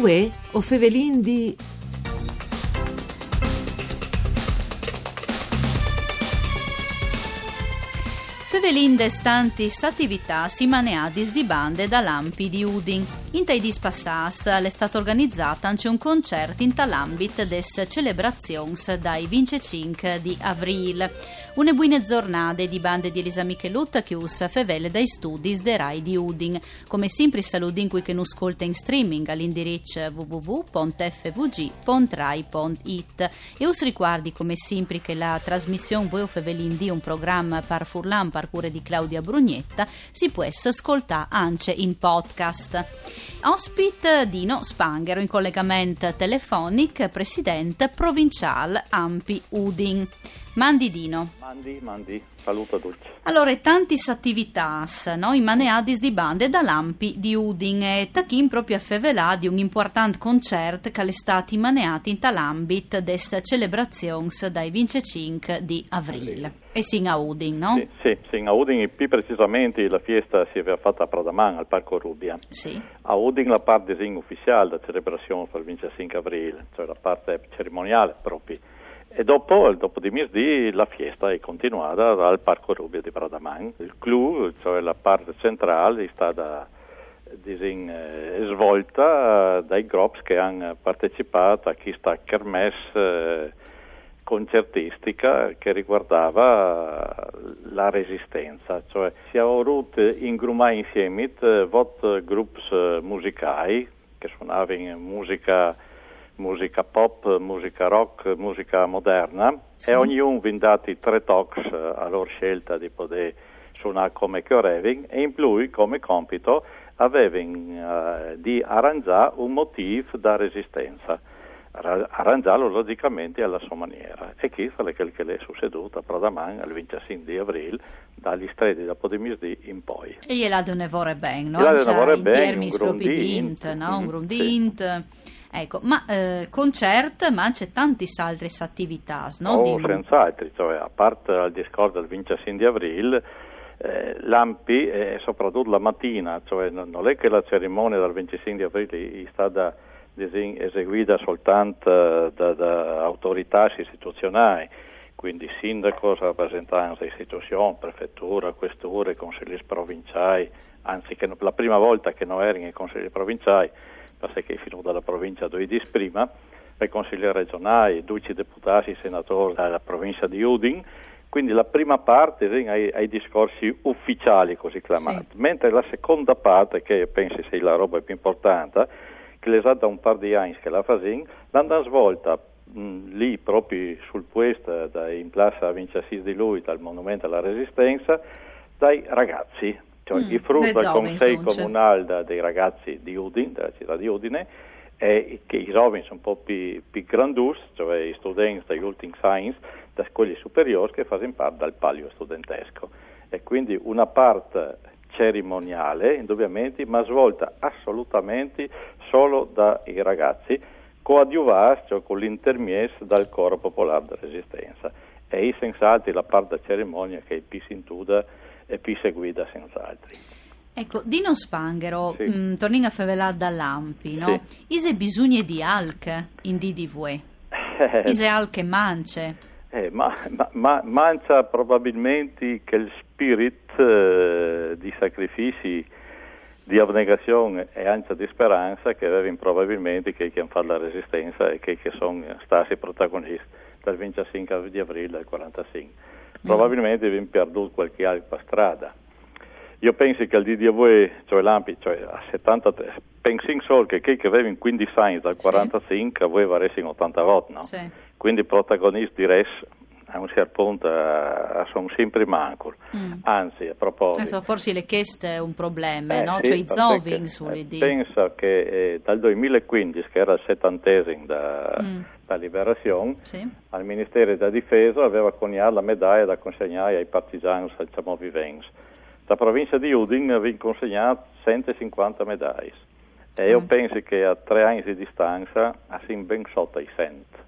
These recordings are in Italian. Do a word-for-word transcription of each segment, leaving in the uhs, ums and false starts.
Vuê O Fevelin Di. Fevelin destantis attività maneadis di bande dall'A N P I di Udin. In tai dis passas è stato organizzato anche un concerto in tal'ambit des celebrazions dai venticinque di avril. Une buine giornate di bande di Elisa Michelutta chius fevele dai studis de Rai di Udin. Come sempre saludin qui che nu ascolta in streaming all'indirizzo w w w punto f v g punto rai punto i t. E us ricordi come sempre che la trasmissione Vuê O Fevelin Di, un programma par furlan par cure di Claudia Brugnetta, si può ascoltare anche in podcast. Ospit Dino Spanghero in collegamento telefonico, presidente provinciale A N P I Udin. Mandi Dino. Mandi, mandi, saluto a tutti. Allora, tantis attivitas, no? I maneadis di bande dall'A N P I di Udin e tachin proprio a fevelà di un importante concert che è stato maneati in tal'ambit des celebrazions dai venticinque di avril. Sì. E sin a Udin, no? Sì, sì, sin a Udin e più precisamente la fiesta si aveva fatta a Pradaman, al Parco Rubbia. Sì. A Udin la parte sin ufficiale della celebrazione per il venticinque avril, cioè la parte cerimoniale proprio. E dopo, dopo di Mirdì, la fiesta è continuata dal Parco Rubbia di Pradaman. Il clou, cioè la parte centrale, è stata disin, eh, svolta dai gruppi che hanno partecipato a questa kermesse eh, concertistica che riguardava la resistenza. Cioè, si è voluto ingrumare insieme vot gruppi musicali che suonavano musica. musica pop, musica rock, musica moderna, sì. E ognuno vi ha dato tre talks a loro scelta di poter suonare come che oreving, e in più come compito avevano uh, di arrangiare un motivo da resistenza, Ar- arrangiarlo logicamente alla sua maniera, e chi fa quel che le è succeduto a Pradaman il venticinque di avril dagli stredi da Podimizdi in poi. E gliela donevore ben, no? Gliela donevore ben, cioè, in termini proprio di int, no? Un grundint... Sì. Ecco, ma eh, concert, ma c'è tante altre attività, no? Oh, di... senz'altro, cioè, a parte il discorso del venticinque di avril, eh, l'A N P I e eh, soprattutto la mattina, cioè non, non è che la cerimonia del venticinque di avril è stata eseguita soltanto da, da autorità istituzionali, quindi sindaco, rappresentanza istituzioni, prefettura, questure, consigli provinciali, anzi che la prima volta che non erano i consigli provinciali, perché fino dalla provincia due dis prima, dai consiglieri regionali, duci deputati, senatori dalla provincia di Udin, quindi la prima parte ai, ai discorsi ufficiali così chiamati, sì. Mentre la seconda parte, che penso sia la roba più importante, che le sa da un par di anni che la fasin, l'hanno svolta mh, lì proprio sul puesto, da, in piazza ventisei di lui, dal Monumento alla Resistenza, dai ragazzi. Cioè, mm, di frutta il Consiglio Comunale dei ragazzi di Udin, della città di Udine, e che i giovani sono un po' più, più grandus, cioè i studenti degli ultimi science, da scuole superiori che fanno parte dal palio studentesco. E quindi una parte cerimoniale, indubbiamente, ma svolta assolutamente solo dai ragazzi, coadiuvati, cioè con l'intermies dal Coro Popolare della Resistenza. E i sensati la parte della cerimonia che è più sintuda e più seguita senz'altri. Ecco, Dino Spanghero, sì. mh, tornando a fevelà dall'A N P I, no? Sì. Ise bisogne di alc in D D V? Ise alche mance? Eh, ma, ma, ma mancia probabilmente che il spirit eh, di sacrifici, di abnegazione e anche di speranza che avevano probabilmente che hanno fatto la resistenza e che, che sono stati protagonisti dal venticinque di avril al quarantacinque. Probabilmente abbiamo perduto qualche altra strada. Io penso che al D D V, cioè l'A N P I, cioè a settantatré, penso solo che chi che aveva in quindici anni dal quarantacinque sì. Aveva resi in ottanta volte, no? Sì. Quindi protagonisti di res a un certo punto sono sempre manco. Mm. Anzi, a proposito, forse le chieste è un problema, eh, no? Sì, cioè i zoving sull'idea. Penso che eh, dal duemilaquindici, che era il settantesimo da mm. la liberazione, sì. Al Ministero della Difesa aveva coniato la medaglia da consegnare ai partigiani salciamovivens. La provincia di Udin aveva consegnato centocinquanta medaglie e io mm. penso che a tre anni di distanza ha ben sotto i cento.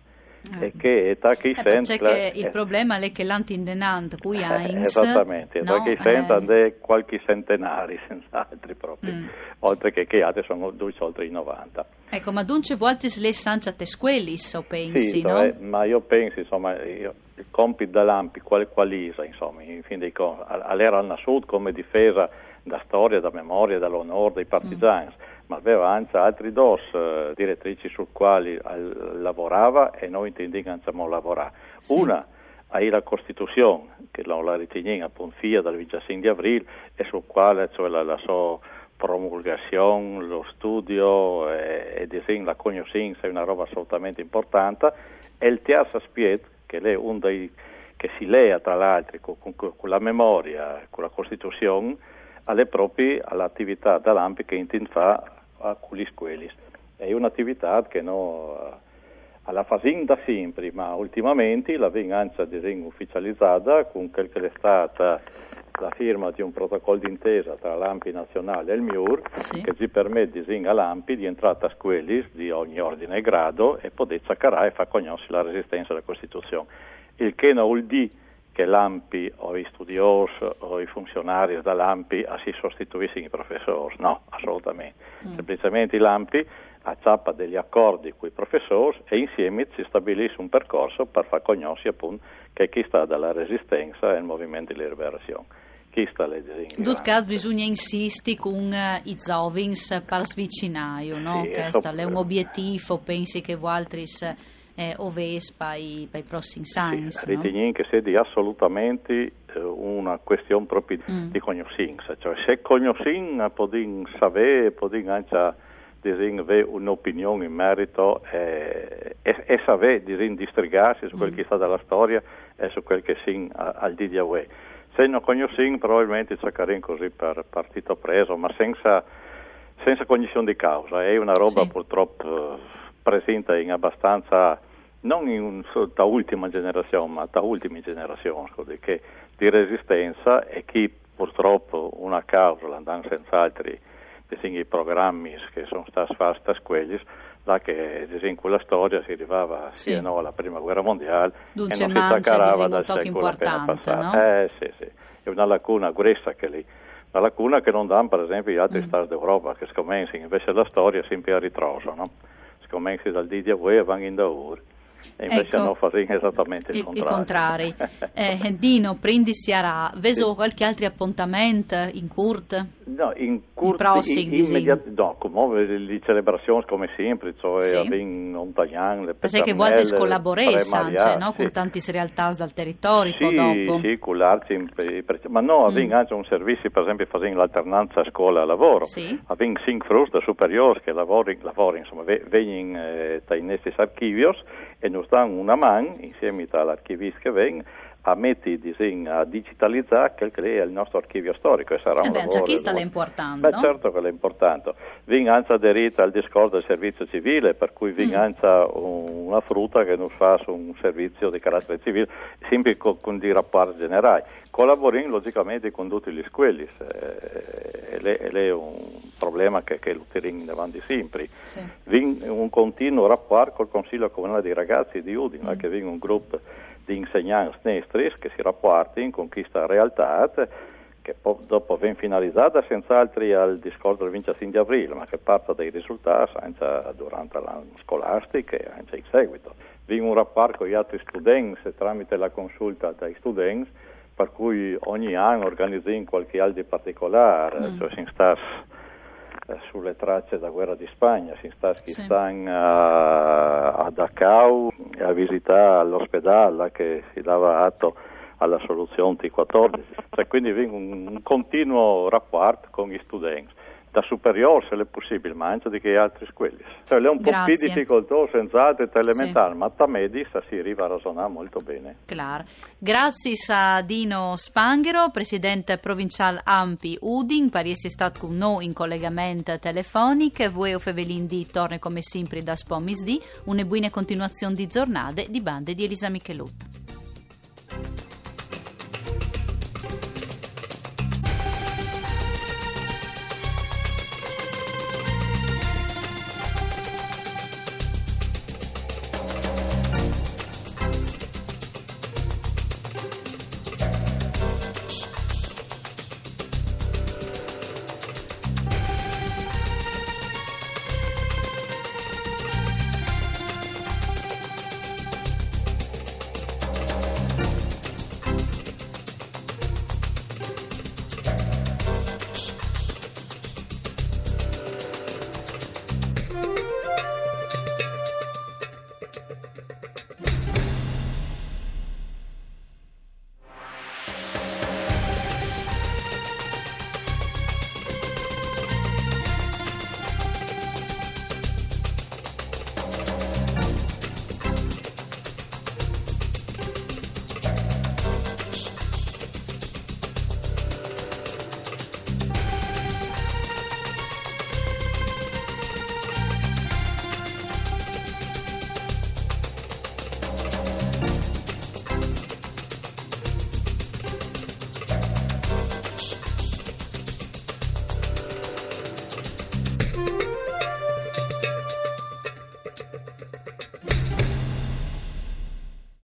e che Taki eh, Cent che il eh, problema è che l'antindenant qui ha eh, esattamente no, Taki Cent eh. è qualche centenari senz'altri proprio mm. oltre che che altri sono due oltre i novanta. Ecco, ma dunque vuoltis le sanciates quellis o pensi sì, no? Cioè, ma io penso insomma io, il compito dell'A N P I qual qualisa insomma in fin dei conti all'era al Nasud come difesa da storia, da memoria, dall'onore dei partigiani mm. ma aveva anche altri dos eh, direttrici su quali al, lavorava e noi intendiamo diciamo, lavorare. Sì. Una è la Costituzione, che la, la riteniamo appunto fia dal venticinque di aprile e su quale cioè, la, la sua promulgazione, lo studio e, e la conoscenza è una roba assolutamente importante e il terzo aspetto, che è uno dei che si lea tra l'altro con, con, con la memoria, con la Costituzione alle proprie all'attività dell'A N P I che intende fare a Culis Quellis. È un'attività che no, alla fasin da sempre, ma ultimamente la venganza di Ring ufficializzata con quel che è stata la firma di un protocollo d'intesa tra l'A N P I nazionale e il M I U R sì. che ci permette di all'A N P I di entrare a Quellis di ogni ordine e grado e poter saccarare e far conoscere la resistenza alla Costituzione. Il che non vuol dire che l'A N P I o i studiosi o i funzionari dell'A N P I si sostituissero i professori, no, assolutamente. Mm. Semplicemente l'A N P I acciappa degli accordi con i professori e insieme si stabilisce un percorso per far conoscere appunto che chi sta dalla resistenza e il movimento di liberazione. Chi sta le Dutcat bisogna insisti con uh, i Zovins per svicinaio, no? Sì, che so, è un obiettivo, pensi che Valtris Eh, oves per i prossimi anni sì, no? Riteniamo che sia assolutamente eh, una questione proprio mm. di conoscenza, cioè se conosciamo possiamo sapere, possiamo anche dire, avere un'opinione in merito eh, e, e sapere dire, distrigarsi su mm. quel che sta dalla storia e su quel che si al di diavolo. Se non conosciamo probabilmente cercheremo così per partito preso, ma senza, senza cognizione di causa, è una roba sì. purtroppo presenta in abbastanza, non in da ultima generazione, ma da ultime generazioni così, che di resistenza e chi purtroppo una causa l'andano senz'altri i programmi che sono stati fatti a quelli là che in quella storia si arrivava sì. fino no, alla prima guerra mondiale Dunque e non mancia, si staccarava dal secolo appena passato no? eh, sì, sì. È una lacuna gressa che lì la lacuna che non danno per esempio gli altri mm. stati d'Europa che scommessi invece la storia sempre a ritroso no? Commensi dal Didia Vuê e vanno in Daur e invece ecco, non fanno esattamente il contrario. Il contrario. eh, Dino, prendi Siarà, vedo sì. qualche altro appuntamento in Curt? No, in Curt immediatamente, no, come le celebrazioni come sempre, cioè sì. in Ontaglian, le perché che vuol dire collaborare, Sanchez, no? Sì. Con tanti realtà dal territorio, sì, dopo. Sì, con l'arte, ma no, abbiamo mm. anche un servizio, per esempio, facendo l'alternanza scuola-lavoro, sì. abbiamo cinque frusta superiori che lavorano, lavori, insomma, vengono eh, dai nostri archivi e noi danno una mano, insieme all'archivista che viene, a mettere diciamo, a digitalizzare quel che è il nostro archivio storico. E sarà un eh beh, lavoro. Già chi sta l'importante? Beh, certo che è importante. Vengo anche aderita al discorso del servizio civile, per cui vengo mm. anche una frutta che non fa su un servizio di carattere civile, sempre con, con dei rapporti generali. Collaboriamo logicamente con tutti gli scuoli, eh, ed è un problema che, che lotteremo davanti sempre. Sì. Vengo un continuo rapporto col Consiglio Comunale dei Ragazzi di Udin, mm. che vengo un gruppo di insegnanti nestris che si rapportano con questa realtà che dopo viene finalizzata senz'altro al discorso del venticinque di aprile, ma che parte dai risultati anche durante l'anno scolastico e anche in seguito. Vi un rapporto con gli altri studenti tramite la consulta dai studenti, per cui ogni anno organizziamo qualche aldi particolare, mm. cioè si sta sulle tracce della guerra di Spagna, si sta sì. a, a Dachau a visitare all'ospedale che si dava atto alla soluzione T quattordici, cioè, quindi vengo un, un continuo rapporto con gli studenti, da superiore se è possibile, ma anche di che altri scuole. Cioè, è un Grazie. Po' più difficoltoso, senz'altro, elementare, sì. ma da media si arriva a ragionare molto bene. Claro. Grazie a Dino Spanghero, presidente provinciale A N P I Udin, per essere stato con noi in collegamento telefonico. Vuê O Fevelin Di torna come sempre da Spomisdì, una buona continuazione di giornate di bande di Elisa Michelutta.